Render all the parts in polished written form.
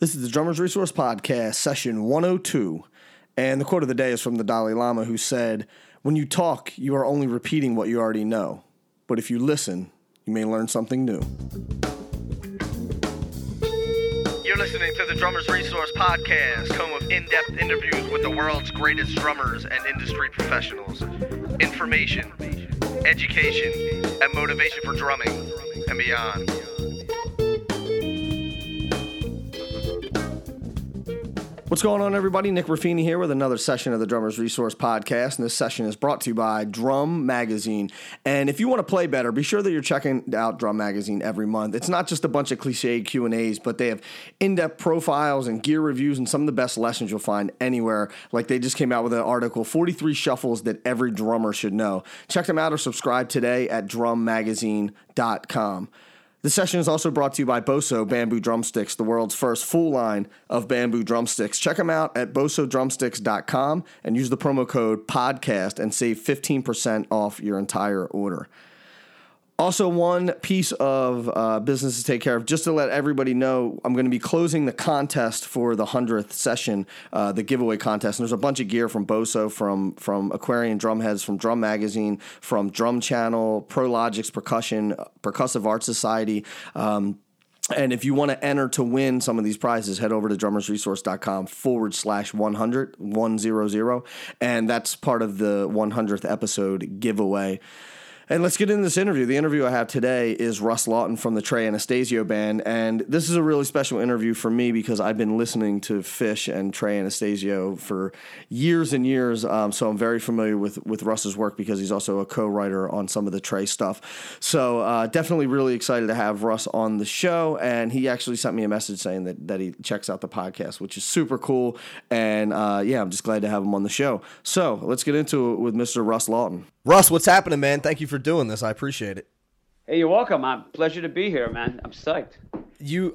This is the Drummers Resource Podcast, session 102, and the quote of the day is from the Dalai Lama, who said, "When you talk, you are only repeating what you already know, but if you listen, you may learn something new." You're listening to the Drummers Resource Podcast, home of in-depth interviews with the world's greatest drummers and industry professionals, information, education, and motivation for drumming and beyond. What's going on, everybody? Nick Ruffini here with another session of the Drummers Resource Podcast, and this session is brought to you by Drum Magazine. And if you want to play better, be sure that you're checking out Drum Magazine every month. It's not just a bunch of cliche Q&As, but they have in-depth profiles and gear reviews and some of the best lessons you'll find anywhere. Like, they just came out with an article, 43 Shuffles That Every Drummer Should Know. Check them out or subscribe today at drummagazine.com. This session is also brought to you by Boso Bamboo Drumsticks, the world's first full line of bamboo drumsticks. Check them out at bosodrumsticks.com and use the promo code PODCAST and save 15% off your entire order. Also, one piece of business to take care of, just to let everybody know, I'm going to be closing the contest for the 100th session, the giveaway contest. And there's a bunch of gear from Boso, from Aquarian Drumheads, from Drum Magazine, from Drum Channel, Prologix Percussion, Percussive Arts Society. And if you want to enter to win some of these prizes, head over to drummersresource.com/100 and that's part of the 100th episode giveaway. And let's get into this interview. The interview I have today is Russ Lawton from the Trey Anastasio Band, and this is a really special interview for me because I've been listening to Fish and Trey Anastasio for years and years, so I'm very familiar with Russ's work because he's also a co-writer on some of the Trey stuff. So definitely really excited to have Russ on the show, and he actually sent me a message saying that he checks out the podcast, which is super cool, and I'm just glad to have him on the show. So let's get into it with Mr. Russ Lawton. Russ, what's happening, man? Thank you for doing this. I appreciate it. Hey, you're welcome. I'm pleasure to be here, man. I'm psyched.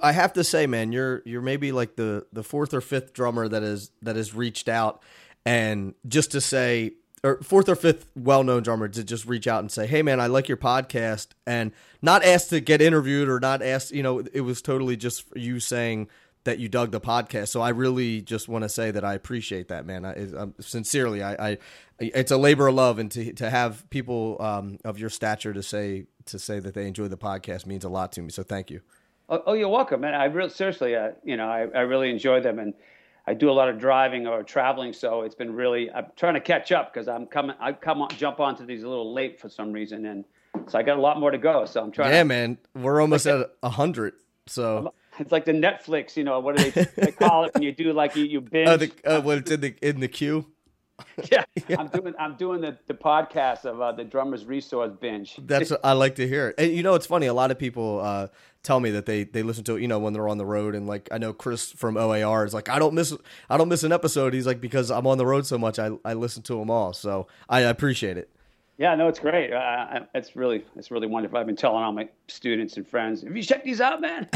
I have to say, man, you're maybe like the fourth or fifth drummer that has reached out, and just to say, or fourth or fifth well-known drummer to just reach out and say, hey, man, I like your podcast, and not asked to get interviewed or not asked, it was totally just you saying that you dug the podcast. So I really just want to say that I appreciate that, man. Sincerely, it's a labor of love, and to have people of your stature to say that they enjoy the podcast means a lot to me. So thank you. Oh, you're welcome, man. I really, seriously, I really enjoy them, and I do a lot of driving or traveling. So it's been really, I'm trying to catch up because jump onto these a little late for some reason. And so I got a lot more to go. So I'm trying. Yeah, man, we're almost at 100. So. It's like the Netflix, what do they call it when you do like you binge? When it's in the queue. Yeah, yeah. I'm doing the podcast of the Drummers Resource Binge. That's what I like to hear it. And it's funny. A lot of people tell me that they listen to it, when they're on the road. And like I know Chris from OAR is like, I don't miss an episode. He's like, because I'm on the road so much, I listen to them all. So I appreciate it. Yeah, no, it's great. It's really wonderful. I've been telling all my students and friends, have you checked these out, man?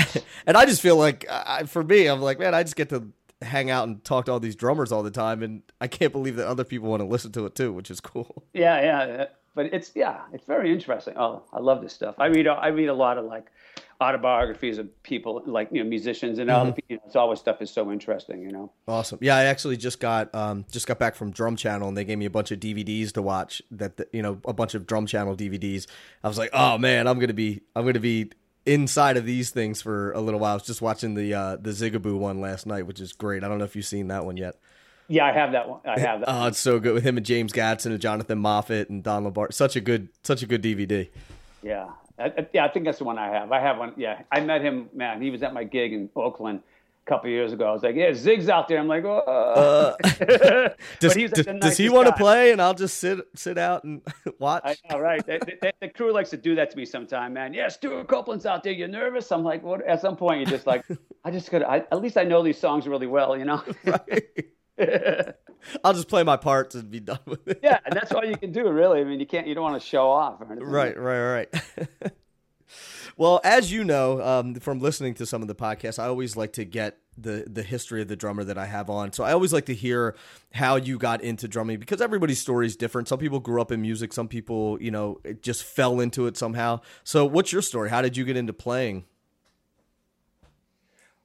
And I just feel like, for me, I'm like, man, I just get to hang out and talk to all these drummers all the time, and I can't believe that other people want to listen to it too, which is cool. Yeah. But it's very interesting. Oh, I love this stuff. I read a lot of like autobiographies of people, like musicians and all. It's always stuff is so interesting. Awesome. Yeah, I actually just got back from Drum Channel, and they gave me a bunch of DVDs to watch. A bunch of Drum Channel DVDs. I was like, oh man, I'm gonna be inside of these things for a little while. I was just watching the Zigaboo one last night, which is great. I don't know if you've seen that one yet. Yeah, I have that one. Oh, it's so good with him and James Gadsden and Jonathan Moffett and Don Labarge. Such a good DVD. Yeah. I think that's the one I have. I have one. Yeah. I met him, man. He was at my gig in Oakland a couple of years ago. I was like, yeah, Zig's out there. I'm like, oh. Does he want to play? And I'll just sit out and watch. I know, right. The crew likes to do that to me sometime, man. Yeah, Stuart Copeland's out there. You're nervous? I'm like, what? At some point, you're just like, at least I know these songs really well, Right. I'll just play my parts and be done with it. Yeah, and that's all you can do, really. I mean, you don't want to show off or anything. Right. Well, as you know, from listening to some of the podcasts, I always like to get the history of the drummer that I have on. So I always like to hear how you got into drumming, because everybody's story is different. Some people grew up in music. Some people, it just fell into it somehow. So what's your story? How did you get into playing?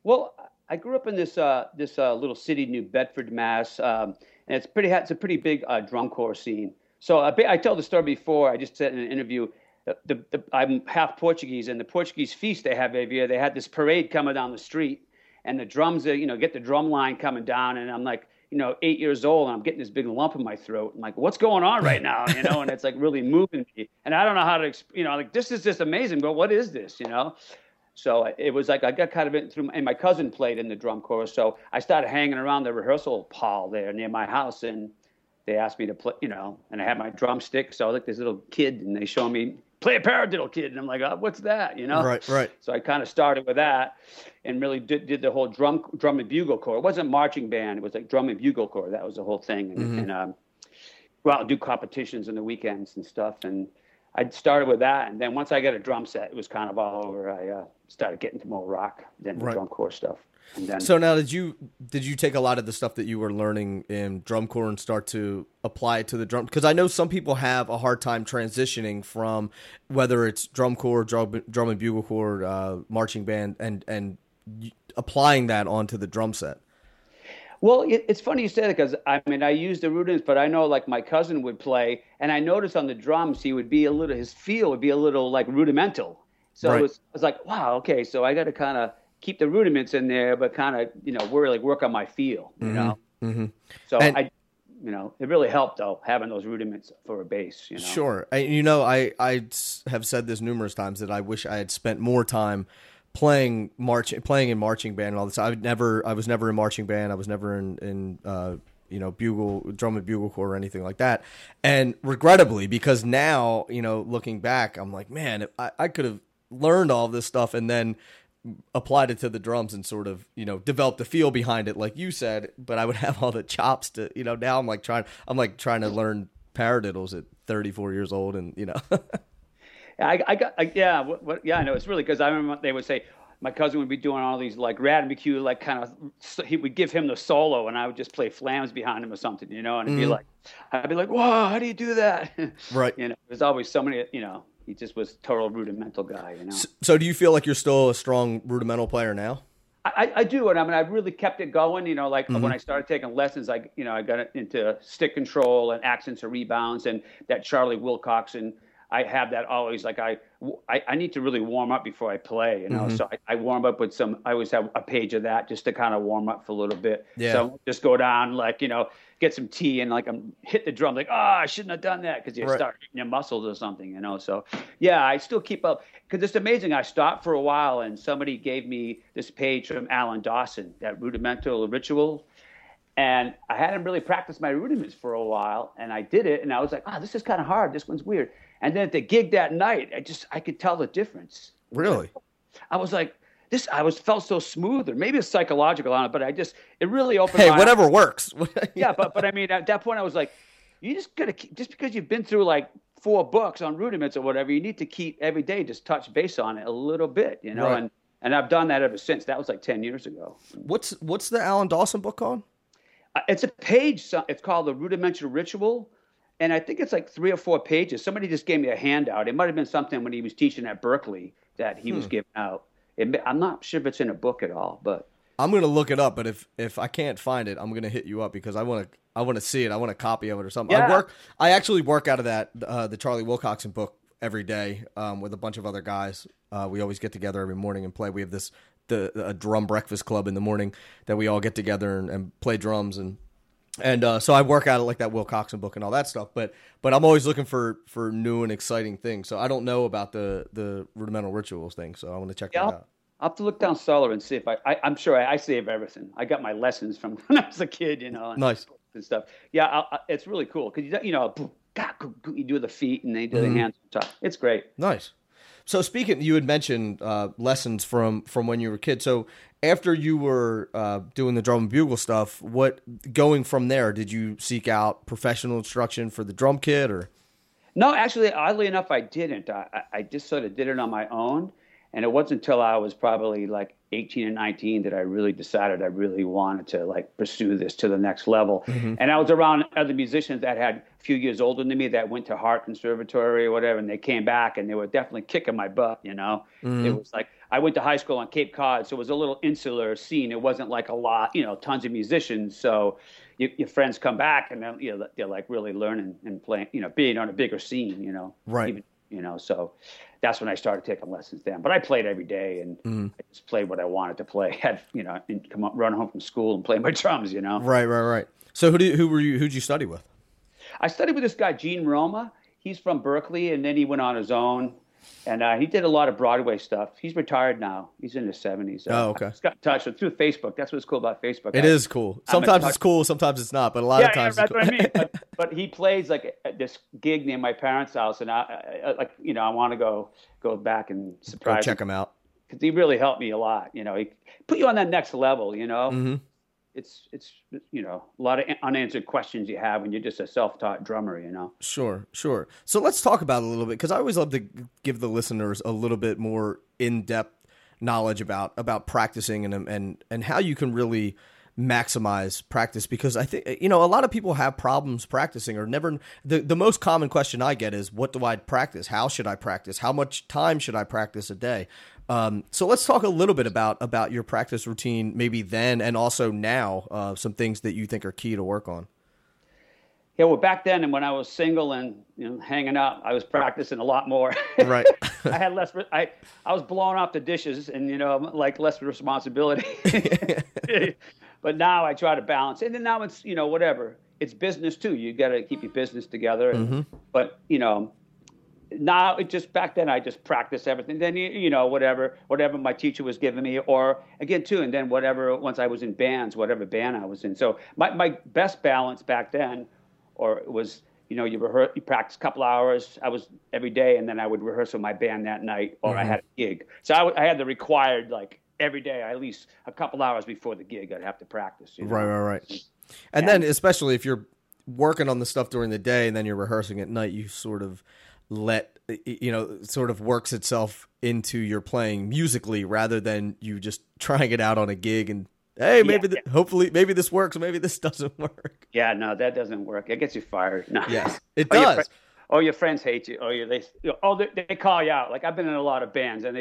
Well, I grew up in this little city, New Bedford, Mass, and it's a pretty big drum corps scene. So I told the story before. I just said in an interview, I'm half Portuguese, and the Portuguese feast they have every year, they had this parade coming down the street, and the drums, get the drum line coming down, and I'm like, 8 years old, and I'm getting this big lump in my throat. I'm like, what's going on right now? And it's like really moving me, and I don't know how to, like this is just amazing, but what is this, So it was like I got kind of through, and my cousin played in the drum corps, so I started hanging around the rehearsal hall there near my house, and they asked me to play, and I had my drumstick, so I was like this little kid, and they show me play a paradiddle, kid, and I'm like, oh, what's that, Right. So I kind of started with that, and really did the whole drum and bugle corps. It wasn't marching band; it was like drum and bugle corps. That was the whole thing, and go out and do competitions on the weekends and stuff. And I started with that, and then once I got a drum set, it was kind of all over. I started getting to more rock than the drum corps stuff. And then, so now, did you take a lot of the stuff that you were learning in drum corps and start to apply it to the drum? Because I know some people have a hard time transitioning from whether it's drum corps, drum and bugle corps, marching band, and applying that onto the drum set. Well, it's funny you say that because, I used the rudiments, but I know like my cousin would play, and I noticed on the drums his feel would be a little like rudimental. So right. I was like, wow, okay, so I got to kind of keep the rudiments in there, but kind of, work on my feel, you know? Mm-hmm. So and, it really helped though, having those rudiments for a bass, Sure. I have said this numerous times that I wish I had spent more time playing in marching band and all this. I was never in marching band. I was never in drum and bugle corps or anything like that. And regrettably, because now, looking back, I'm like, man, I could have learned all this stuff and then applied it to the drums and sort of, developed the feel behind it, like you said, but I would have all the chops to, now I'm like trying to learn paradiddles at 34 years old and, I know. It's really because I remember they would say my cousin would be doing all these like Radamicule, like kind of he would give him the solo, and I would just play flams behind him or something, And it'd be like, I'd be like, whoa, how do you do that? Right. There's always somebody. He just was a total rudimental guy. So do you feel like you're still a strong rudimental player now? I do, and I really kept it going. When I started taking lessons, I got into stick control and accents or rebounds, and that Charley Wilcoxon. I have that always, like I need to really warm up before I play, So I warm up with I always have a page of that just to kind of warm up for a little bit. Yeah. So just go down, like, get some tea and like I'm hit the drum, like, I shouldn't have done that because you start hitting your muscles or something, So yeah, I still keep up because it's amazing. I stopped for a while and somebody gave me this page from Alan Dawson, that rudimental ritual. And I hadn't really practiced my rudiments for a while and I did it and I was like, this is kind of hard. This one's weird. And then at the gig that night, I could tell the difference. Really? I was like, felt so smooth, or maybe it's psychological on it, but it really opened my eyes. Hey, whatever works. Yeah, but at that point I was like, you just gotta just because you've been through like 4 books on rudiments or whatever, you need to keep every day just touch base on it a little bit, Right. And I've done that ever since. That was like 10 years ago. What's the Alan Dawson book called? It's a page. It's called The Rudimentary Ritual. And I think it's like 3 or 4 pages. Somebody just gave me a handout. It might have been something when he was teaching at Berkeley that he was giving out. I'm not sure if it's in a book at all, but I'm gonna look it up. But if I can't find it, I'm gonna hit you up because I want to see it. I want a copy of it or something. Yeah. I actually work out of that the Charley Wilcoxon book every day with a bunch of other guys. We always get together every morning and play. We have a drum breakfast club in the morning that we all get together and play drums and. So I work out of like that Wilcoxon book and all that stuff, but I'm always looking for new and exciting things. So I don't know about the rudimental rituals thing. So I want to check that out. I'll have to look down Suller and see if I'm sure I save everything. I got my lessons from when I was a kid, and nice and stuff. Yeah. It's really cool. Cause you do the feet and they do the hands on top. It's great. Nice. So speaking, you had mentioned lessons from when you were a kid. So after you were doing the drum and bugle stuff, going from there, did you seek out professional instruction for the drum kit or? No, actually, oddly enough, I didn't. I just sort of did it on my own. And it wasn't until I was probably like 18 and 19 that I really decided I really wanted to like pursue this to the next level. Mm-hmm. And I was around other musicians that had a few years older than me that went to Hart Conservatory or whatever, and they came back and they were definitely kicking my butt. Mm-hmm. It was like I went to high school on Cape Cod, so it was a little insular scene. It wasn't like a lot, you know, tons of musicians. So your friends come back and then, you know, they're like really learning and playing, you know, being on a bigger scene, you know. Right. Even, you know, so that's when I started taking lessons then. But I played every day, and I just played what I wanted to play. Had, you know, and come up, run home from school and play my drums, you know. Right, right, right. So who'd you study with? I studied with this guy Gene Roma. He's from Berkeley, and then he went on his own, and he did a lot of Broadway stuff. He's retired now. He's in his 70s. So I just got in touch with through Facebook. That's what's cool about Facebook. It is cool. Sometimes it's cool, sometimes it's not, but a lot of times it's cool. Yeah, that's what I mean. But he plays like this gig near my parents' house, and I like, you know, I want to go back and surprise him. Check him out, because he really helped me a lot. You know, he put you on that next level. You know. Mm-hmm. It's you know, a lot of unanswered questions you have when you're just a self-taught drummer, you know. Sure, sure. So let's talk about it a little bit, because I always love to give the listeners a little bit more in-depth knowledge about practicing and how you can really maximize practice, because I think, you know, a lot of people have problems practicing or never. The most common question I get is, what do I practice? How should I practice? How much time should I practice a day? So let's talk a little bit about your practice routine, maybe then and also now, some things that you think are key to work on. Yeah, well, back then, and when I was single and, you know, hanging out, I was practicing a lot more. Right. I had less. I was blowing off the dishes, and, you know, like less responsibility. But now I try to balance, and then now it's, you know, whatever. It's business too. You got to keep your business together. And, but, you know. Now it just, back then I just practiced everything. Then, you know, whatever my teacher was giving me, or again too, and then whatever, once I was in bands, whatever band I was in. So my best balance back then, or it was, you know, you practice a couple hours. I was every day, and then I would rehearse with my band that night, or I had a gig. So I had the required, like every day, at least a couple hours before the gig, I'd have to practice. You know? Right, right, right. And then especially if you're working on the stuff during the day and then you're rehearsing at night, you sort of let, you know, sort of works itself into your playing musically, rather than you just trying it out on a gig and, hey, maybe hopefully maybe this works, maybe this doesn't work. Yeah, no, that doesn't work. It gets you fired. No. Yes, it does. Your friends hate you. They call you out. Like, I've been in a lot of bands, and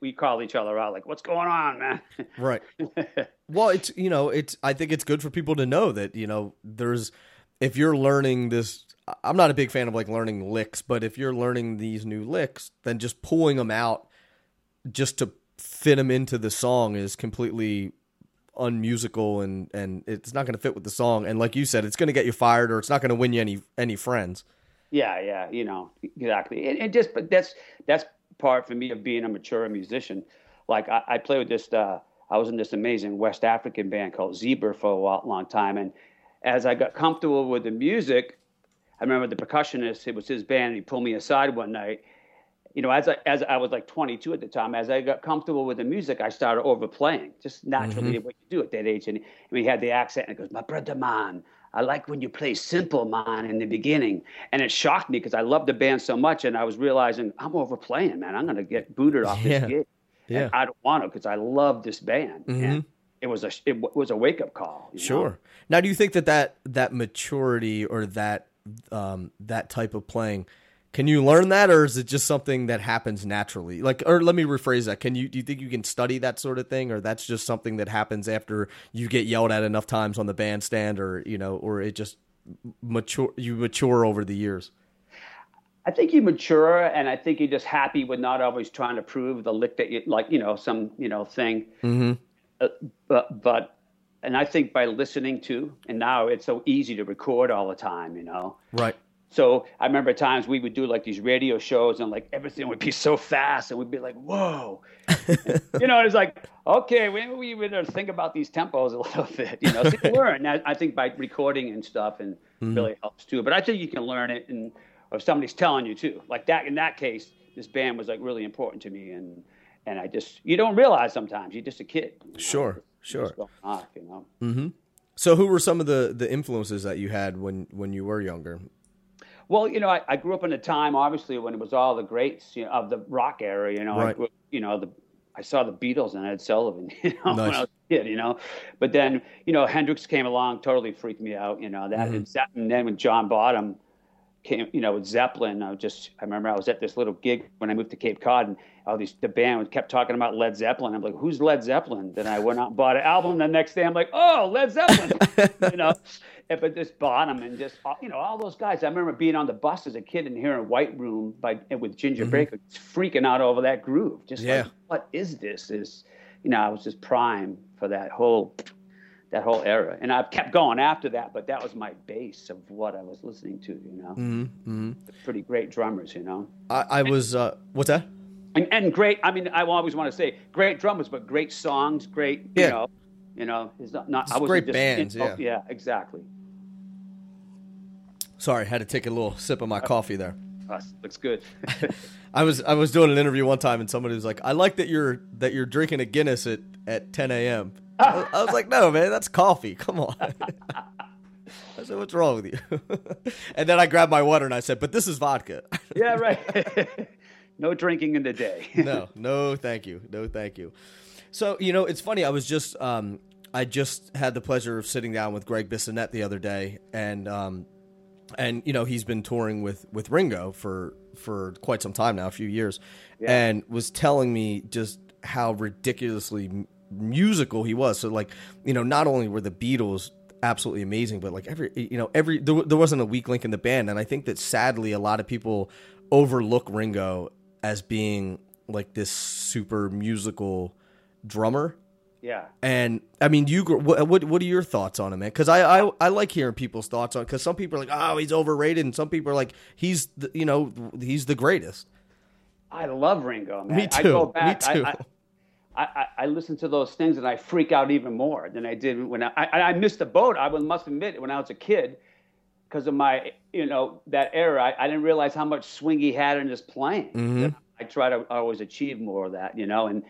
we call each other out. Like, what's going on, man? Right. Well, it's, you know, it's, I think it's good for people to know that, you know, there's, if you're learning this. I'm not a big fan of like learning licks, but if you're learning these new licks, then just pulling them out just to fit them into the song is completely unmusical, and it's not going to fit with the song. And like you said, it's going to get you fired, or it's not going to win you any friends. Yeah, yeah, you know, exactly. And just, but that's part for me of being a mature musician. Like I play with this. I was in this amazing West African band called Zebra for a long time, and as I got comfortable with the music. I remember the percussionist, it was his band, and he pulled me aside one night. You know, as I was like 22 at the time, as I got comfortable with the music, I started overplaying, just naturally what you do at that age. And we had the accent, and it goes, my brother, man, I like when you play simple, man, in the beginning. And it shocked me, because I loved the band so much, and I was realizing, I'm overplaying, man. I'm going to get booted off this gig. Yeah. And I don't want to, because I love this band. And it was a wake-up call. Sure. Know? Now, do you think that maturity, or that type of playing, can you learn that, or is it just something that happens naturally? Like, or let me rephrase that. Do you think you can study that sort of thing, or that's just something that happens after you get yelled at enough times on the bandstand, or, you know, or it just mature over the years? I think you mature, and I think you're just happy with not always trying to prove the lick that you like, you know, some, you know, thing. But and I think by listening to, and now it's so easy to record all the time, you know? Right. So I remember times we would do like these radio shows, and like everything would be so fast, and we'd be like, whoa. You know, it's like, okay, we better think about these tempos a little bit, you know? So you learn. I think by recording and stuff, and really helps too. But I think you can learn it, and if somebody's telling you too. Like that, in that case, this band was like really important to me. And I just, you don't realize sometimes, you're just a kid. You know? Sure. Off, you know? So who were some of the influences that you had when you were younger? Well, you know, I grew up in a time, obviously, when it was all the greats, you know, of the rock era, you know. Right. I saw the Beatles and Ed Sullivan, you know, when I was a kid, you know. But then, you know, Hendrix came along, totally freaked me out, you know. That, and then with John Bonham, came, you know, with Zeppelin. I remember I was at this little gig when I moved to Cape Cod, and the band kept talking about Led Zeppelin. I'm like, who's Led Zeppelin? Then I went out and bought an album. The next day I'm like, oh, Led Zeppelin, you know. But just Bonham and just, you know, all those guys. I remember being on the bus as a kid and hearing White Room with Ginger Baker, freaking out over that groove. Just like, what is this? You know, I was just primed for that whole era. And I've kept going after that, but that was my base of what I was listening to, you know. Pretty great drummers, you know. What's that? And great, I mean, I always want to say great drummers, but great songs, great, you know, it's not it's I was great just, bands, you know, yeah, exactly. Sorry, had to take a little sip of my coffee there. Looks good. I was doing an interview one time, and somebody was like, "I like that you're drinking a Guinness at 10 a.m." I was like, "No, man, that's coffee. Come on." I said, "What's wrong with you?" And then I grabbed my water and I said, "But this is vodka." Yeah, right. No drinking in the day. No, thank you. No, thank you. So, you know, it's funny. I was just I just had the pleasure of sitting down with Greg Bissonette the other day, and you know, he's been touring with Ringo for quite some time now, a few years, and was telling me just how ridiculously musical he was. So, like, you know, not only were the Beatles absolutely amazing, but like there wasn't a weak link in the band. And I think that sadly, a lot of people overlook Ringo as being like this super musical drummer. Yeah, and I mean, what are your thoughts on him, man? Because I like hearing people's thoughts on. Because some people are like, oh, he's overrated, and some people are like, he's the greatest. I love Ringo, man. Me too. I go back, me too. I listen to those things and I freak out even more than I did when I missed the boat. I must admit, when I was a kid, because of my that era, I didn't realize how much swing he had in his playing. Mm-hmm. I try to always achieve more of that, you know, and.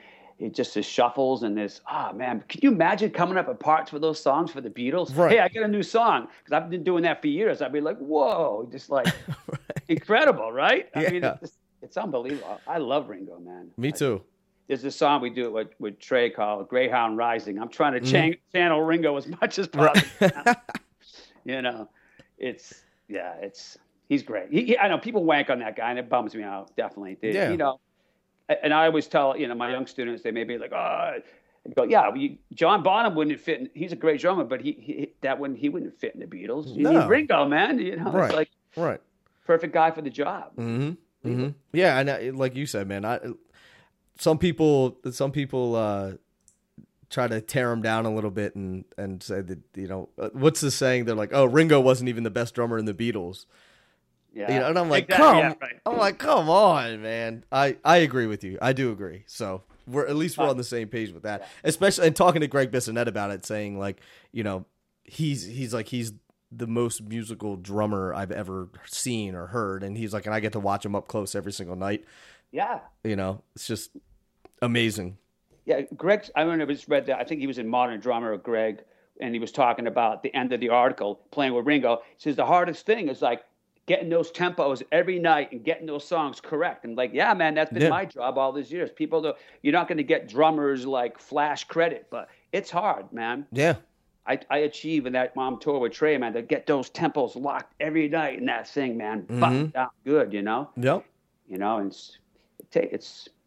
It just his shuffles and this, man, can you imagine coming up with parts for those songs for the Beatles? Right. Hey, I got a new song, because I've been doing that for years. I'd be like, whoa, just like incredible, right? Yeah. I mean, it's unbelievable. I love Ringo, man. Me too. There's a song we do with Trey called Greyhound Rising. I'm trying to channel Ringo as much as possible. Right. You know, he's great. I know people wank on that guy and it bums me out, definitely. You know. And I always tell, you know, my young students, they may be like, John Bonham wouldn't fit. He's a great drummer, but he wouldn't fit in the Beatles. You need Ringo, man. You know, right. It's like perfect guy for the job. Mm-hmm. Mm-hmm. Yeah, and like you said, man, some people try to tear him down a little bit and say that, you know, what's the saying? They're like, oh, Ringo wasn't even the best drummer in the Beatles. Yeah. You know, and I'm like, come on, man. I agree with you. I do agree. So we're on the same page with that. Yeah. Especially and talking to Greg Bissonette about it, saying like, you know, he's the most musical drummer I've ever seen or heard, and he's like, and I get to watch him up close every single night. Yeah. You know, it's just amazing. Yeah, Greg, I remember I just read that. I think he was in Modern Drummer of Greg, and he was talking about the end of the article, playing with Ringo. He says the hardest thing is like getting those tempos every night and getting those songs correct. And like, yeah, man, that's been my job all these years. People, you're not going to get drummers like flash credit, but it's hard, man. Yeah. I achieve in that mom tour with Trey, man, to get those tempos locked every night in that thing, man. Buttoned down good, you know? Yep. You know, and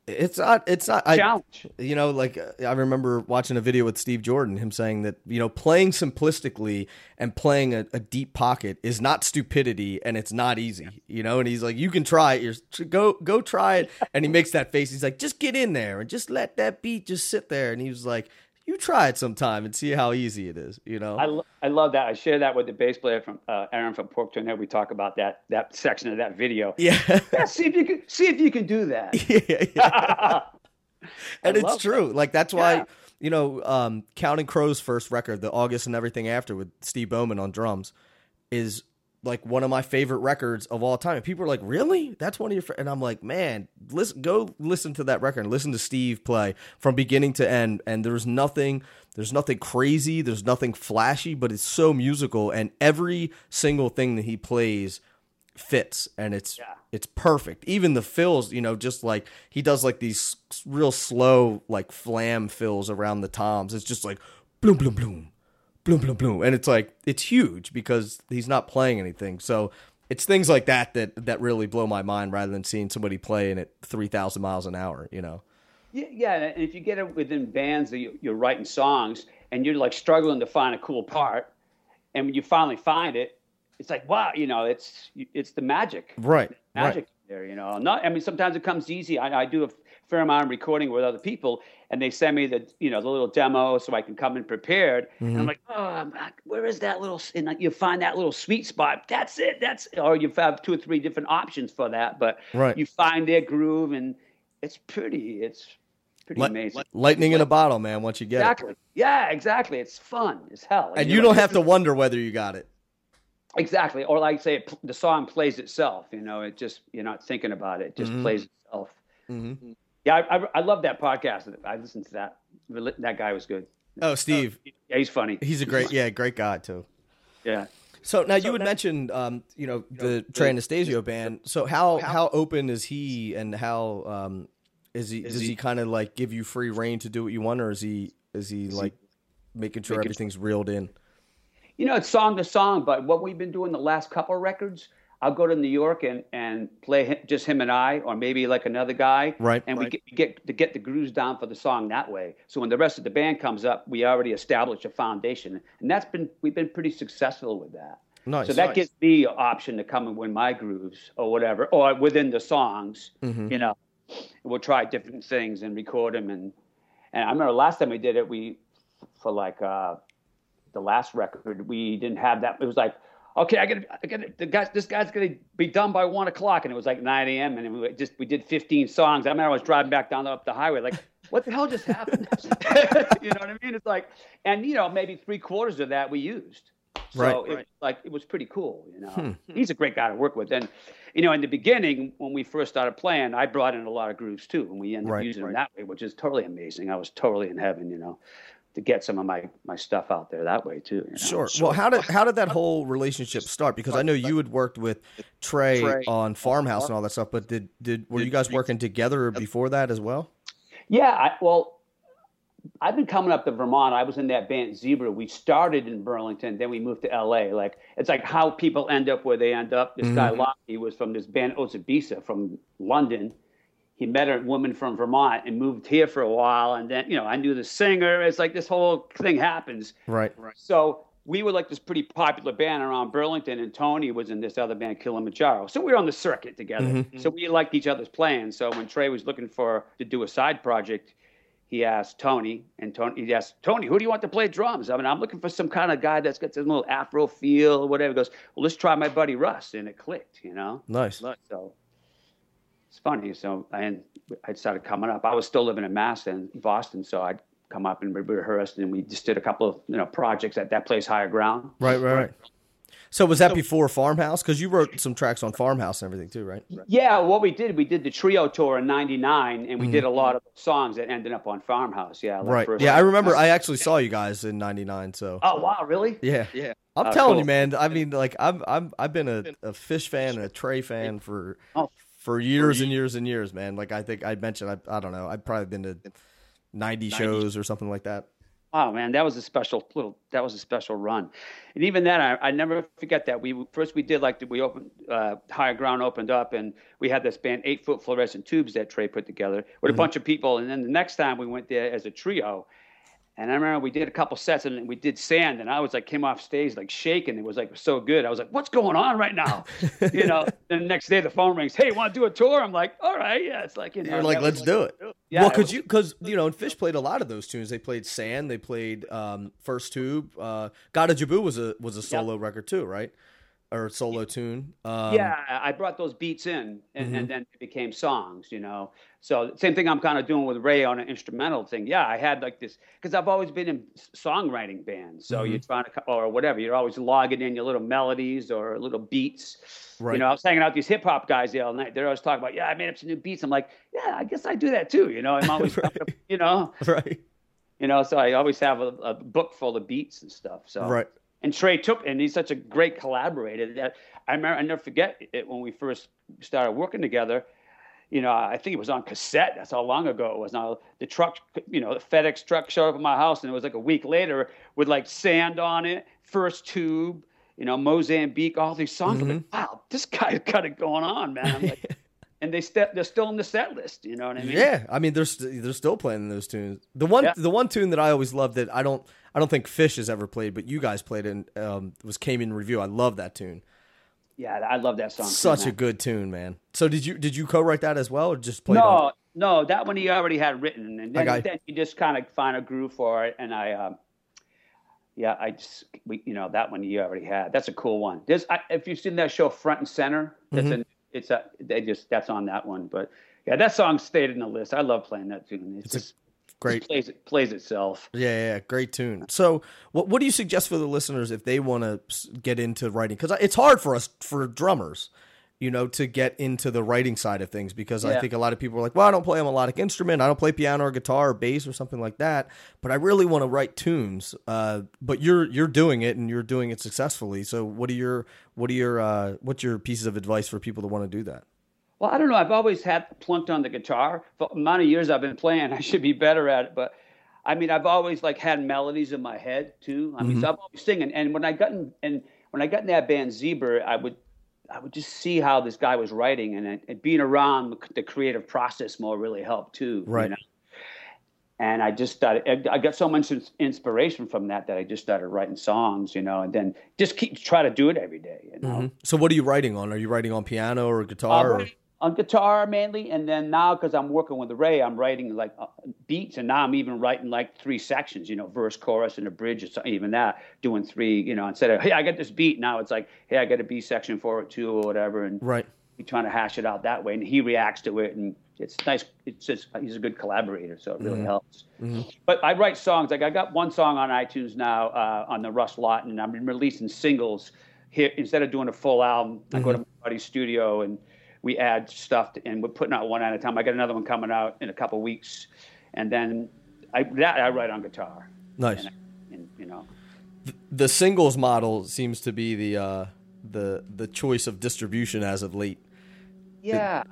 it's not a challenge. You know, like I remember watching a video with Steve Jordan, him saying that, you know, playing simplistically and playing a deep pocket is not stupidity, and it's not easy, you know. And he's like, you can try it. Go try it. And he makes that face. He's like, just get in there and just let that beat just sit there. And he was like, you try it sometime and see how easy it is, you know. I love that. I share that with the bass player from Aaron from Pork Turner. We talk about that section of that video. Yeah. see if you can do that. Yeah. And it's true. That. Like that's why, you know, Counting Crows' first record, the August and Everything After with Steve Bowman on drums, is like one of my favorite records of all time. And people are like, really? That's one of your friends? And I'm like, man, go listen to that record and listen to Steve play from beginning to end. And there's nothing crazy. There's nothing flashy, but it's so musical. And every single thing that he plays fits. And it's perfect. Even the fills, you know, just like he does like these real slow, like flam fills around the toms. It's just like bloom, bloom, bloom. Bloom, bloom, bloom. And it's like, it's huge because he's not playing anything. So it's things like that that really blow my mind, rather than seeing somebody playing at 3,000 miles an hour, you know? Yeah, and if you get it within bands that you're writing songs and you're like struggling to find a cool part, and when you finally find it, it's like, wow, you know, it's the magic. Right. Magic there, you know. Not, I mean, sometimes it comes easy. I do a fair amount of recording with other people, and they send me the little demo so I can come in prepared. Mm-hmm. And I'm like, where is that little? And you find that little sweet spot. That's it. Or you have 2 or 3 different options for that, but you find their groove, and it's pretty. Pretty amazing. Lightning in a bottle, man, once you get it. Yeah, exactly. It's fun as hell. And you don't have to wonder whether you got it. Exactly. Or like say, the song plays itself. You know, it just, you're not thinking about it. It just plays itself. Mm-hmm. Yeah, I love that podcast. I listened to that. That guy was good. Oh, Steve. Yeah, he's funny. He's a great guy too. Yeah. So now you had mentioned, the Trey Anastasio band. So how open is he, and how... Does he kind of like give you free reign to do what you want, or is he making sure everything's reeled in? You know, it's song to song, but what we've been doing the last couple records, I'll go to New York and play just him and I, or maybe like another guy, right? And we get the grooves down for the song that way. So when the rest of the band comes up, we already established a foundation, and we've been pretty successful with that. Nice, so that gives me an option to come and win my grooves or whatever, or within the songs, you know. We'll try different things and record them, and I remember last time we did it, the last record, we didn't have that. It was like, okay, this guy's gonna be done by 1 o'clock, and it was like 9 a.m. and we did 15 songs. I remember I was driving back down up the highway like, what the hell just happened? You know what I mean? It's like, and you know, maybe 3/4 of that we used. So it was pretty cool, you know. He's a great guy to work with. And, you know, in the beginning, when we first started playing, I brought in a lot of grooves, too. And we ended up using them that way, which is totally amazing. I was totally in heaven, you know, to get some of my stuff out there that way, too. You know? Sure. Well, how did that whole relationship start? Because I know you had worked with Trey on Farmhouse and all that stuff, but were you guys working together before that as well? Yeah, I've been coming up to Vermont. I was in that band Zebra. We started in Burlington, then we moved to LA. Like, it's like how people end up where they end up. This guy Lockie was from this band Ozabisa from London. He met a woman from Vermont and moved here for a while, and then, you know, I knew the singer. It's like this whole thing happens. Right. So we were like this pretty popular band around Burlington, and Tony was in this other band Kilimanjaro. So we were on the circuit together. So we liked each other's playing. So when Trey was looking to do a side project, He asked Tony, who do you want to play drums? I mean, I'm looking for some kind of guy that's got some little Afro feel or whatever. He goes, well, let's try my buddy Russ. And it clicked, you know? Nice. So it's funny. So I started coming up. I was still living in Mass and Boston. So I'd come up and rehearsed, and we just did a couple of, you know, projects at that place, Higher Ground. Right. So was that before Farmhouse? Because you wrote some tracks on Farmhouse and everything too, right? Yeah, what we did the trio tour in '99, and we did a lot of songs that ended up on Farmhouse. Yeah, I remember. I actually saw you guys in '99. So. Oh wow, really? Yeah. I'm telling you, man. I mean, like, I've been a Fish fan and a Trey fan for years and years and years, man. Like, I think I mentioned, I don't know, I've probably been to 90 shows or something like that. Wow, man, that was a special run, and even then, I never forget that Higher Ground opened up, and we had this band 8-foot fluorescent tubes that Trey put together with a bunch of people, and then the next time we went there as a trio, and I remember we did a couple sets, and we did Sand, and I was like, came off stage like shaking. It was like so good. I was like, what's going on right now? You know. Then the next day the phone rings. Hey, want to do a tour? I'm like, all right, yeah. It's like, you know, you're like, let's do it. Yeah, well, because you know, and Fish played a lot of those tunes. They played Sand. They played First Tube. God of Jabu was a solo record too, right? Or solo tune. I brought those beats in, and then they became songs, you know. So same thing I'm kind of doing with Ray on an instrumental thing. Yeah, I had like this, because I've always been in songwriting bands. So you're trying to, or whatever, you're always logging in your little melodies or little beats. Right. You know, I was hanging out with these hip hop guys the other night. They're always talking about, I made up some new beats. I'm like, yeah, I guess I do that too. You know, I'm always, you know. Right. You know, so I always have a book full of beats and stuff. So. Right. And Trey and he's such a great collaborator that I never forget it when we first started working together. You know, I think it was on cassette. That's how long ago it was. Now the truck, you know, the FedEx truck showed up at my house, and it was like a week later with like Sand on it, First Tube, you know, Mozambique, all these songs. Mm-hmm. Like, wow, this guy's got it going on, man. I'm like, and they're still in the set list. You know what I mean? Yeah, I mean they're still playing those tunes. The one tune that I always loved that I don't think Fish has ever played, but you guys played it, was Came in Review. I love that tune. Yeah, I love that song. Such a good tune, man. So did you co-write that as well, or just play? No, that one he already had written, and then you just kind of find a groove for it. And that one you already had. That's a cool one. If you've seen that show Front and Center, that's mm-hmm. That's on that one. But yeah, that song stayed in the list. I love playing that tune. It's great. Plays itself. Yeah, great tune. So what do you suggest for the listeners if they want to get into writing? Because it's hard for us, for drummers, you know, to get into the writing side of things, because I think a lot of people are like, well, I don't play a melodic instrument. I don't play piano or guitar or bass or something like that, but I really want to write tunes. But you're doing it, and you're doing it successfully. So what's your pieces of advice for people that want to do that? Well, I don't know. I've always plunked on the guitar. For the amount of years I've been playing, I should be better at it. But I mean, I've always had melodies in my head too. I mean, so I'm always singing. And when I got in that band Zebra, I would just see how this guy was writing, and being around the creative process more really helped too. Right. You know? And I just started, I got so much inspiration from that I just started writing songs, you know, and then just try to do it every day. You know? Mm-hmm. So what are you writing on? Are you writing on piano or guitar? On guitar mainly. And then now, cause I'm working with Ray, I'm writing like beats, and now I'm even writing like three sections, you know, verse, chorus, and a bridge, or something, even that, doing three, you know, instead of, hey, I got this beat. Now it's like, hey, I got a B section for it too, or whatever. And right. You're trying to hash it out that way. And he reacts to it, and it's nice. It's just, he's a good collaborator. So it really helps. Mm-hmm. But I write songs. Like I got one song on iTunes now, on the Russ Lawton, and I'm releasing singles here instead of doing a full album. Mm-hmm. I go to my buddy's studio, and we add stuff, and we're putting out one at a time. I got another one coming out in a couple of weeks, and then I write on guitar. Nice. And you know, the singles model seems to be the choice of distribution as of late. Yeah,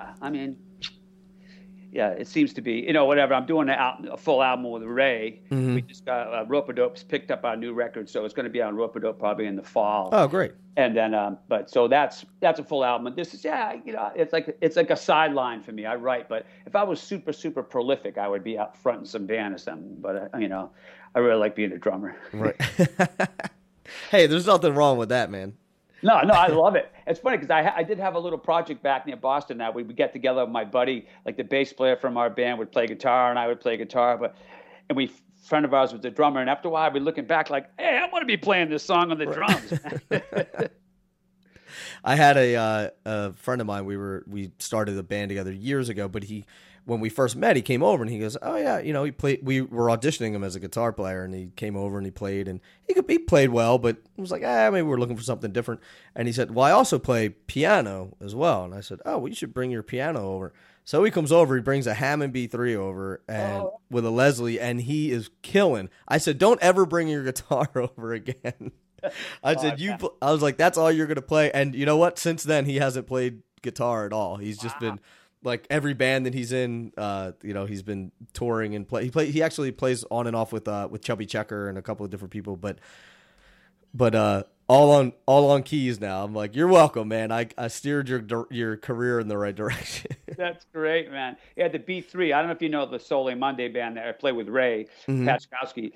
it seems to be. You know, whatever. I'm doing a full album with Ray. Mm-hmm. We just got Rope-A-Dope's picked up our new record, so it's going to be on Rope-A-Dope probably in the fall. Oh, great. And then, so that's a full album. And this is, you know, it's like a sideline for me. I write, but if I was super, super prolific, I would be out front in some band or something. But you know, I really like being a drummer. Right. Hey, there's nothing wrong with that, man. No, I love it. It's funny because I did have a little project back near Boston that we would get together with my buddy, like the bass player from our band would play guitar, and I would play guitar, and we, friend of ours was the drummer, and after a while we're looking back like, hey, I want to be playing this song on the drums. I had a friend of mine, we started a band together years ago, but when we first met, he came over and he goes, oh yeah, you know, we were auditioning him as a guitar player, and he came over and he played, and he played well, but it was like, maybe we're looking for something different. And he said, well, I also play piano as well. And I said, oh, well, you should bring your piano over. So he comes over, he brings a Hammond B3 over with a Leslie, and he is killing. I said, don't ever bring your guitar over again. I said, I was like, that's all you're going to play. And you know what? Since then, he hasn't played guitar at all. He's just been like every band that he's in, you know, he's been touring and he actually plays on and off with Chubby Checker and a couple of different people, but all on keys now. I'm like, you're welcome, man. I steered your career in the right direction. That's great, man. Yeah, the B3. I don't know if you know the Soule Monde band that I play with Ray Paczkowski.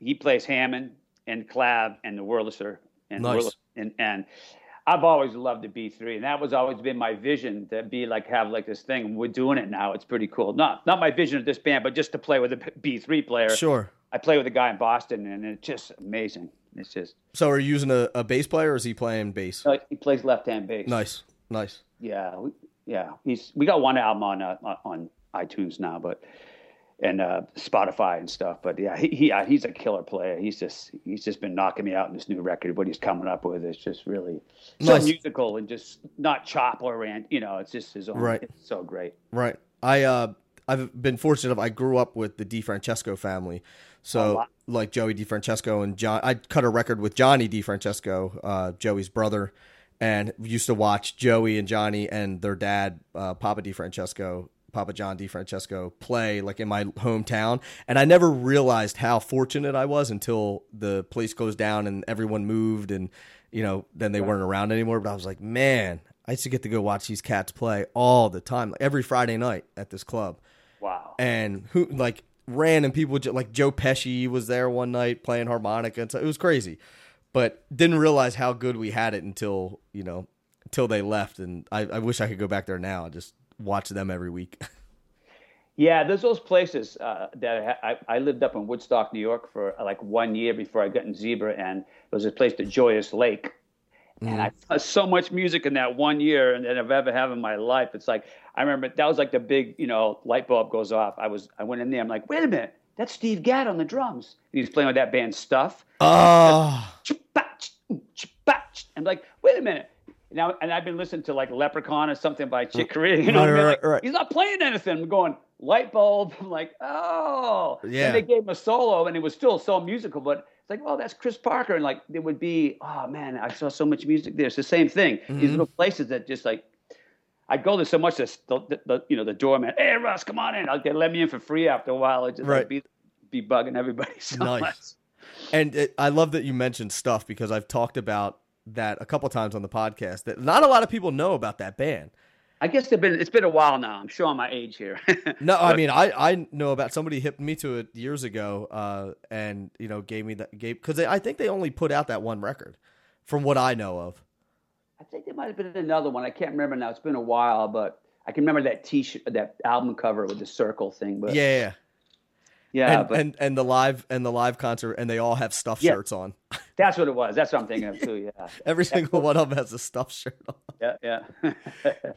He plays Hammond and clav and the Wurlitzer. Nice. Wurlitzer. And I've always loved the B3, and that was always been my vision, to be like, have like this thing. We're doing it now. It's pretty cool. Not my vision of this band, but just to play with a B3 player. Sure. I play with a guy in Boston, and it's just amazing. It's just. So are you using a bass player, or is he playing bass? He plays left-hand bass. Nice. Yeah. We got one album on iTunes now, but and Spotify and stuff, but yeah, he's a killer player. He's just been knocking me out in this new record. What he's coming up with is just really so musical and just not chop or rant. You know, it's just his own. Right. It's so great. Right. I've been fortunate enough. I grew up with the DeFrancesco family, so like Joey DeFrancesco and John. I cut a record with Johnny DeFrancesco, Joey's brother, and used to watch Joey and Johnny and their dad, Papa DeFrancesco, Papa John DeFrancesco play like in my hometown. And I never realized how fortunate I was until the place closed down and everyone moved and, you know, then they weren't around anymore. But I was like, man, I used to get to go watch these cats play all the time, like every Friday night at this club. Wow. And who, like, random people, like Joe Pesci was there one night playing harmonica. And so it was crazy, but didn't realize how good we had it until, you know, until they left. And I wish I could go back there now and just watch them every week. Yeah, there's those places that I lived up in Woodstock, New York for like 1 year before I got in Zebra, and there was a place, the Joyous Lake. And I saw so much music in that 1 year and I've ever had in my life. It's like, I remember that was like the big, you know, light bulb goes off. I went in there, I'm like, wait a minute, that's Steve Gadd on the drums. And he's playing with that band Stuff. Oh. I'm like, wait a minute. Now, and I've been listening to like Leprechaun or something by Chick Corea. You know what I mean? Like, right. He's not playing anything. I'm going, light bulb. I'm like, oh. Yeah. And they gave him a solo and it was still so musical, but it's like, oh, that's Chris Parker. And like, there would be, oh man, I saw so much music there. It's the same thing. Mm-hmm. These little places that just like, I'd go there so much that, you know, the doorman, hey, Russ, come on in. They let me in for free after a while. I'd just like, be bugging everybody so much. And I love that you mentioned Stuff, because I've talked about that a couple times on the podcast that not a lot of people know about that band. I guess it's been a while now. I'm showing my age here. No, I mean, I know about, somebody hipped me to it years ago. And you know, gave me that, cause I think they only put out that one record from what I know of. I think there might've been another one. I can't remember now. It's been a while, but I can remember that t-shirt, that album cover with the circle thing. But yeah. And the live concert, and they all have Stuff shirts on. That's what it was. That's what I'm thinking of too. Yeah. Every single one of them has a Stuff shirt on. Yeah.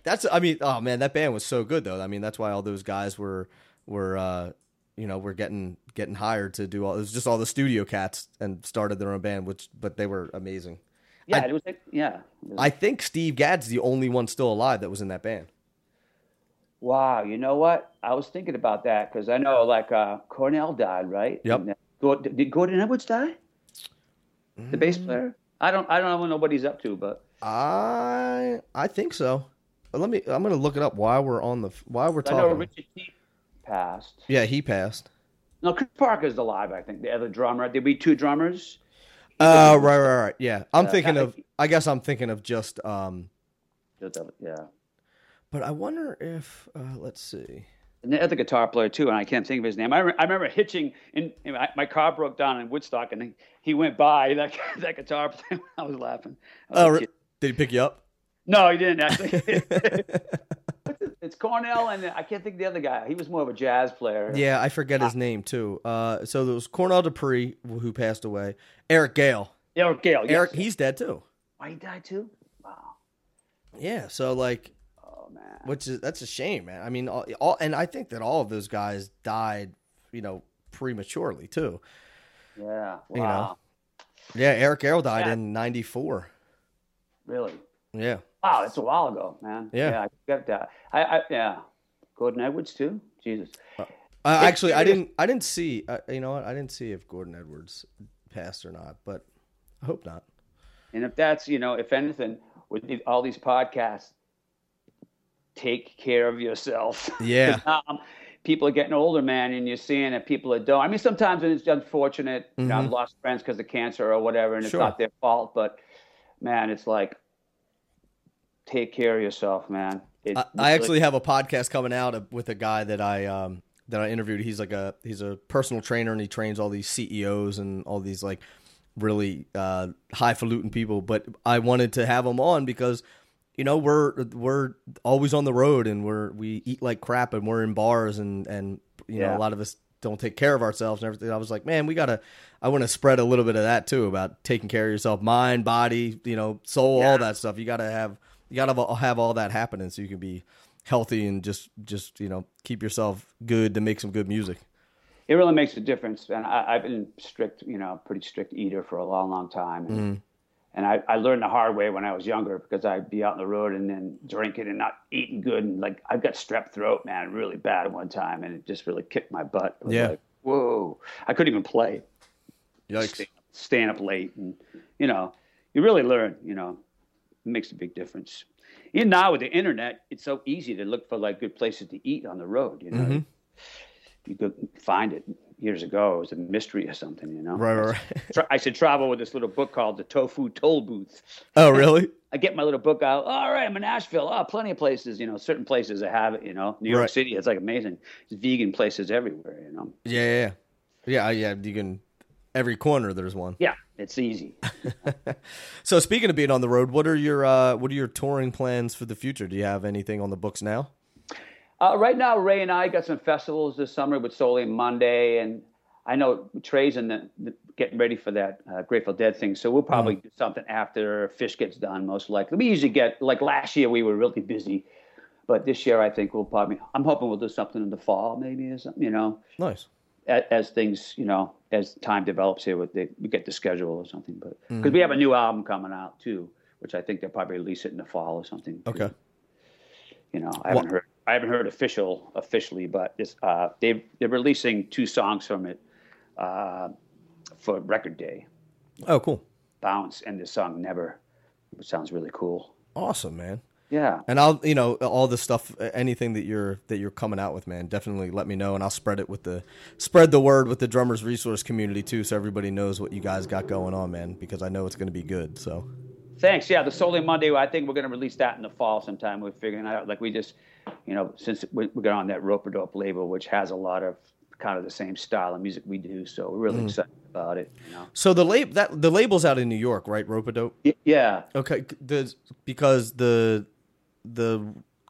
That's, I mean, oh man, that band was so good though. I mean, that's why all those guys were getting hired to do all, it was just all the studio cats and started their own band, but they were amazing. Yeah. I think Steve Gadd's the only one still alive that was in that band. Wow, you know what? I was thinking about that because I know, like, Cornell died, right? Yep. Did Gordon Edwards die? The bass player? I don't know what he's up to, but I think so. But I'm gonna look it up while we're talking. I know Richard T passed. Yeah, he passed. No, Chris Parker's alive. I think the other drummer. There'd be two drummers. Right. Yeah, I'm thinking of. I guess I'm thinking of just. Yeah. But I wonder if, let's see. And the other guitar player, too, and I can't think of his name. I remember hitching, my car broke down in Woodstock, and he went by, that guitar player. I was laughing. Did he pick you up? No, he didn't, actually. It's Cornell, and I can't think of the other guy. He was more of a jazz player. Yeah, I forget his name, too. So there was Cornell Dupree, who passed away. Eric Gale, yes. Eric, he's dead, too. Why, he died, too? Wow. Yeah, so, like... Man. That's a shame, man. I mean, and I think that all of those guys died, you know, prematurely too. Yeah, wow. You know? Yeah, Eric Errol died in '94. Really? Yeah. Wow, that's a while ago, man. Yeah I get that. I Gordon Edwards too. Jesus. Actually, I didn't see. You know what? I didn't see if Gordon Edwards passed or not, but I hope not. And if that's, you know, if anything, with all these podcasts. Take care of yourself. Yeah. People are getting older, man, and you're seeing that people are I mean, sometimes it's unfortunate. Mm-hmm. You know, I've lost friends because of cancer or whatever, and it's not their fault. But, man, it's like, take care of yourself, man. I actually have a podcast coming out with a guy that I interviewed. He's a personal trainer, and he trains all these CEOs and all these like really highfalutin people. But I wanted to have him on because. You know, we're always on the road, and we eat like crap, and we're in bars, and you know, a lot of us don't take care of ourselves and everything. I was like, man, I want to spread a little bit of that too, about taking care of yourself, mind, body, you know, soul, all that stuff. You gotta have all that happening so you can be healthy and just you know, keep yourself good to make some good music. It really makes a difference, and I've been pretty strict eater for a long time. And mm-hmm. And I learned the hard way when I was younger, because I'd be out on the road and then drinking and not eating good. And like, I've got strep throat, man, really bad one time. And it just really kicked my butt. It was like, whoa, I couldn't even play. Yikes. Staying up late. And, you know, you really learn, you know, it makes a big difference. Even now with the internet, it's so easy to look for like good places to eat on the road. You know, mm-hmm. You could find it. Years ago, it was a mystery or something. You know, right. I should travel with this little book called The Tofu Toll Booth. Oh, really? I get my little book out. All right, I'm in Nashville. Oh, plenty of places. You know, certain places I have it. You know, New York City. It's like amazing. There's vegan places everywhere. You know. Yeah. You can. Every corner, there's one. Yeah, it's easy. So, speaking of being on the road, what are your touring plans for the future? Do you have anything on the books now? Right now, Ray and I got some festivals this summer with Soule Monde, and I know Trey's in the getting ready for that Grateful Dead thing. So we'll probably do something after Fish gets done, most likely. We usually get like last year we were really busy, but this year I think I'm hoping we'll do something in the fall, maybe or something. You know, nice. As things, you know, as time develops here, we get the schedule or something. But because we have a new album coming out too, which I think they'll probably release it in the fall or something. Okay. You know, I haven't heard officially, but it's, they're releasing two songs from it for Record Day. Oh, cool! Bounce and the song Never, which sounds really cool. Awesome, man. Yeah, and I'll, you know, all the stuff, anything that you're coming out with, man, definitely let me know, and I'll spread the word with the Drummers Resource community too, so everybody knows what you guys got going on, man, because I know it's going to be good. So, thanks. Yeah, the Soule Monde, I think we're going to release that in the fall sometime. We're figuring out, like, we just, you know, since we got on that Rope-A-Dope label, which has a lot of kind of the same style of music we do, so we're really excited about it. You know? So the label's out in New York, right? Rope-A-Dope. Yeah. Okay, because the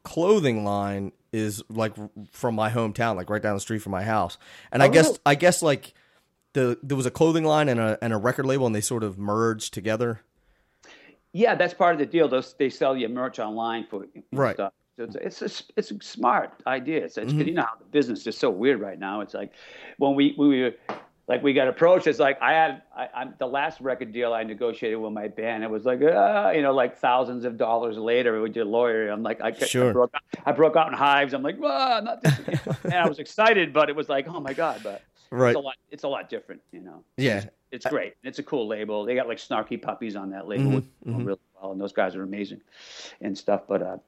clothing line is like from my hometown, like right down the street from my house. And I guess like there was a clothing line and a record label, and they sort of merged together. Yeah, that's part of the deal. They sell you merch online for stuff. So it's a smart idea. It's you know how the business is so weird right now. It's like when we were like we got approached. It's like I'm the last record deal I negotiated with my band. It was like you know, like thousands of dollars later with your lawyer. I'm like I broke out in hives. I'm like not this again. And I was excited, but it was like oh my god. But it's a lot different, you know. Yeah, it's great. It's a cool label. They got like Snarky Puppies on that label, really well, and those guys are amazing and stuff. But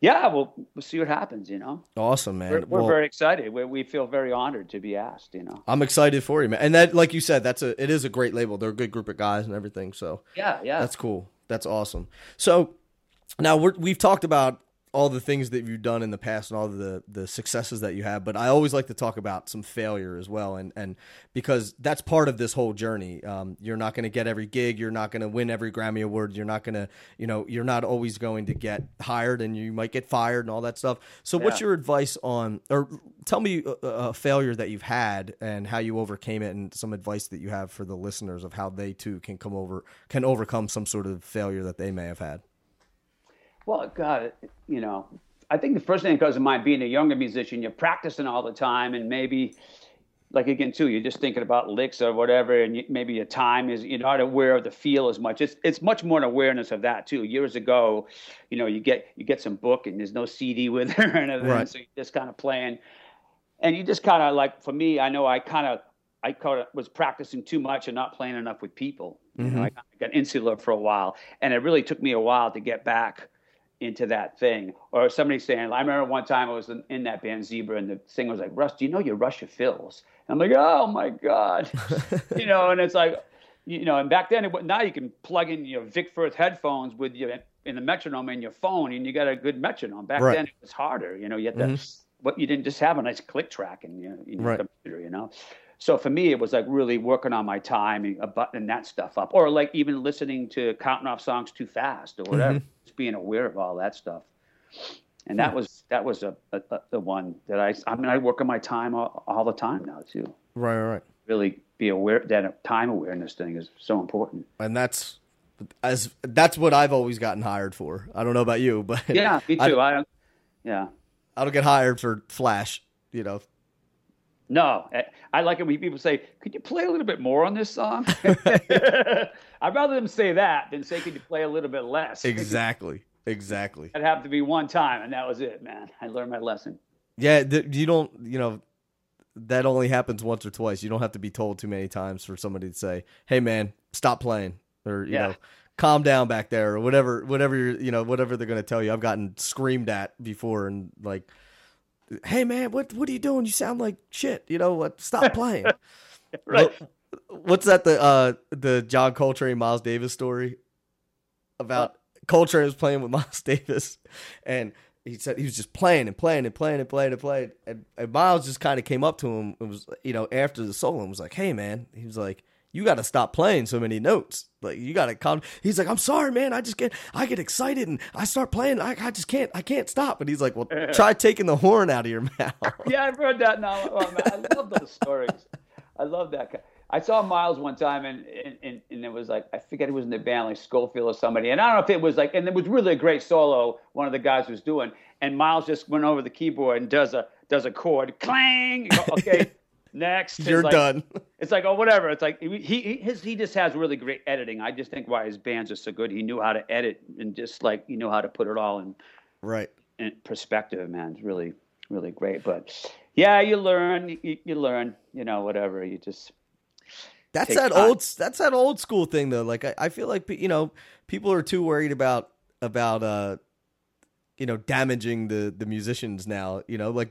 yeah, we'll see what happens, you know. Awesome, man. We're very excited. We feel very honored to be asked, you know. I'm excited for you, man. And that, like you said, it is a great label. They're a good group of guys and everything. So yeah, that's cool. That's awesome. So now we've talked about all the things that you've done in the past and all the successes that you have, but I always like to talk about some failure as well. And because that's part of this whole journey. You're not going to get every gig. You're not going to win every Grammy award. You're not going to, you know, you're not always going to get hired, and you might get fired and all that stuff. So what's your advice on, or tell me a failure that you've had and how you overcame it, and some advice that you have for the listeners of how they too can overcome some sort of failure that they may have had. Well, God, you know, I think the first thing that comes to mind, being a younger musician, you're practicing all the time, and maybe, like again, too, you're just thinking about licks or whatever, and maybe your time is, you're not aware of the feel as much. It's much more an awareness of that, too. Years ago, you know, you get some book, and there's no CD with it or anything, so you're just kind of playing. And you just kind of like, for me, I know I was practicing too much and not playing enough with people. You know, I got insular for a while, and it really took me a while to get back into that thing. Or somebody saying, I remember one time I was in that band Zebra, and the singer was like, "Russ, do you know you rush your fills?" And I'm like, "Oh my god," you know. And it's like, you know. And back then, now you can plug in your Vic Firth headphones with your in the metronome in your phone, and you got a good metronome. Back then, it was harder, you know. You had to, but you didn't just have a nice click track in your computer, you know. So for me, it was like really working on my time and buttoning that stuff up, or like even listening to counting off songs too fast or whatever, just being aware of all that stuff. And that was the one that I work on my time all the time now too. Right. Really be aware, that time awareness thing is so important. And that's what I've always gotten hired for. I don't know about you, but yeah, me too. I don't get hired for flash, you know. No, I like it when people say, "Could you play a little bit more on this song?" I'd rather them say that than say, "Could you play a little bit less?" Exactly. That happened to be one time, and that was it, man. I learned my lesson. Yeah, you don't, you know, that only happens once or twice. You don't have to be told too many times for somebody to say, "Hey, man, stop playing," or you know, calm down back there, or whatever you're, you know, whatever they're going to tell you. I've gotten screamed at before, and like, hey man, what are you doing? You sound like shit. You know what? Stop playing. Right. What's that? The John Coltrane, Miles Davis story about Coltrane was playing with Miles Davis, and he said he was just playing. And Miles just kind of came up to him. It was, you know, after the solo, and was like, hey man, he was like, you got to stop playing so many notes. Like, you got to calm. He's like, I'm sorry, man. I get excited and I start playing. I just can't stop. And he's like, well, try taking the horn out of your mouth. Yeah, I've heard that now. Oh, man, I love those stories. I love that guy. I saw Miles one time, and it was like, I forget who was in the band, like Schofield or somebody. And I don't know if it was like, and it was really a great solo one of the guys was doing. And Miles just went over the keyboard and does a chord, clang. Go, okay, next. You're like, done. It's like, oh, whatever. It's like he just has really great editing. I just think why his bands are so good. He knew how to edit, and just like, he knew how to put it all in right in perspective. Man, it's really, really great. But yeah, you learn, you know, whatever. You just. That's that old school thing though. Like I feel like, you know, people are too worried about you know, damaging the musicians now, you know, like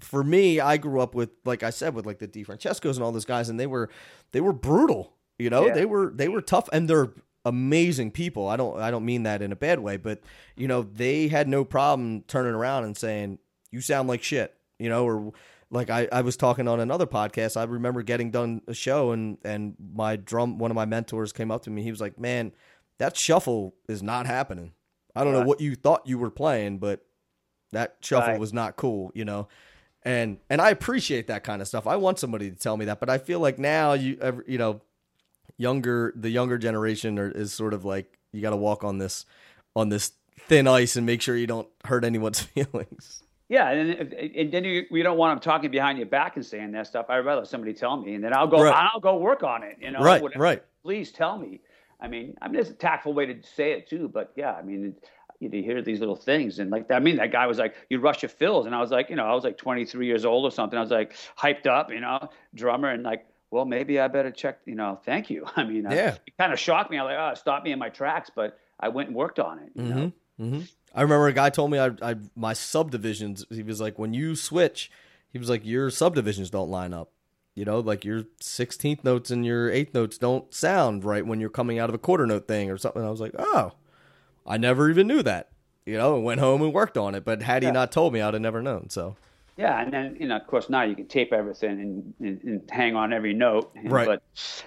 for me, I grew up with, like I said, with like the DeFrancescos and all those guys, and they were brutal, you know, yeah. they were tough, and they're amazing people. I don't mean that in a bad way, but you know, they had no problem turning around and saying, you sound like shit, you know, or like I was talking on another podcast. I remember getting done a show, and one of my mentors came up to me. He was like, man, that shuffle is not happening. I don't know what you thought you were playing, but that shuffle was not cool, you know? And I appreciate that kind of stuff. I want somebody to tell me that, but I feel like now you know, the younger generation is sort of like, you got to walk on this thin ice and make sure you don't hurt anyone's feelings. Yeah, and then you don't want them talking behind your back and saying that stuff. I'd rather somebody tell me, and then I'll go work on it. You know, right, whatever. Right. Please tell me. I mean, it's a tactful way to say it too. But yeah, I mean, you hear these little things, and like that. I mean, that guy was like, "You rush your fills," and I was like, you know, I was like 23 years old or something. I was like hyped up, you know, drummer, and like, well, maybe I better check. You know, thank you. I mean, yeah, it kind of shocked me. I was like, oh, it stopped me in my tracks, but I went and worked on it. You know? Mm-hmm. I remember a guy told me my subdivisions, he was like, when you switch, he was like, your subdivisions don't line up. You know, like your 16th notes and your 8th notes don't sound right when you're coming out of a quarter note thing or something. I was like, oh, I never even knew that, you know, and went home and worked on it. But had he not told me, I'd have never known. So, yeah. And then, you know, of course, now you can tape everything and hang on every note. Right.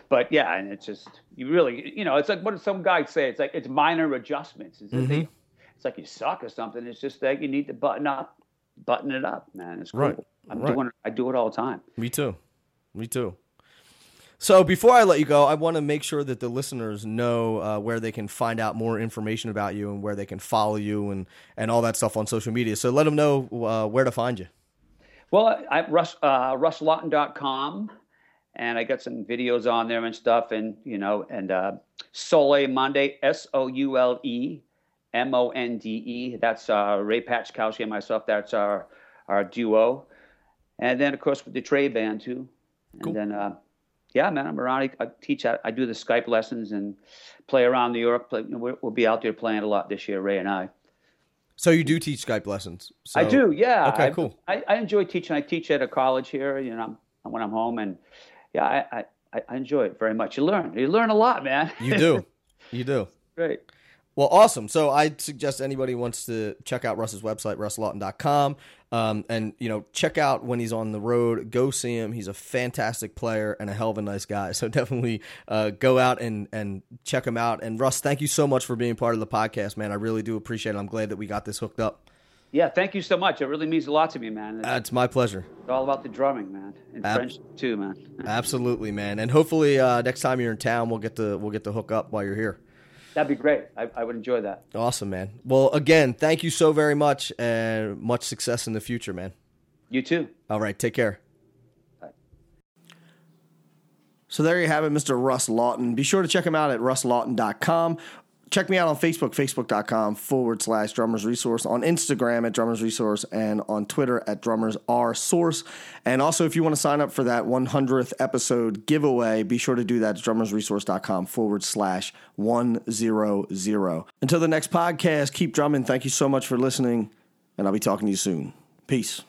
But yeah, and it's just, you really, you know, it's like, what did some guys say? It's like, it's minor adjustments. It's it's like you suck or something. It's just that you need to button it up, man. It's cool. Right. I do it all the time. Me too. So before I let you go, I want to make sure that the listeners know where they can find out more information about you and where they can follow you and all that stuff on social media. So let them know where to find you. Well, RussLawton.com, and I got some videos on there and stuff, and, you know, and Soule Monde, Soule. Monde. That's Ray Paczkowski and myself. That's our duo, and then of course with the Trey band too. And cool. Then, yeah, man, I'm around. I teach. I do the Skype lessons and play around New York. We'll be out there playing a lot this year, Ray and I. So you do teach Skype lessons? So. I do. Yeah. Okay. Cool. I enjoy teaching. I teach at a college here. You know, when I'm home, and yeah, I enjoy it very much. You learn a lot, man. You do. Great. Well, awesome. So I suggest anybody who wants to check out Russ's website, RussLawton.com, and, you know, check out when he's on the road. Go see him. He's a fantastic player and a hell of a nice guy. So definitely go out and check him out. And, Russ, thank you so much for being part of the podcast, man. I really do appreciate it. I'm glad that we got this hooked up. Yeah, thank you so much. It really means a lot to me, man. It's my pleasure. It's all about the drumming, man, and French too, man. Absolutely, man. And hopefully next time you're in town, we'll get to hook up while you're here. That'd be great. I would enjoy that. Awesome, man. Well, again, thank you so very much, and much success in the future, man. You too. All right. Take care. Bye. So there you have it, Mr. Russ Lawton. Be sure to check him out at RussLawton.com. Check me out on Facebook, facebook.com/drummersresource, on Instagram at drummersresource, and on Twitter at drummersrsource. And also, if you want to sign up for that 100th episode giveaway, be sure to do that at drummersresource.com/100. Until the next podcast, keep drumming. Thank you so much for listening, and I'll be talking to you soon. Peace.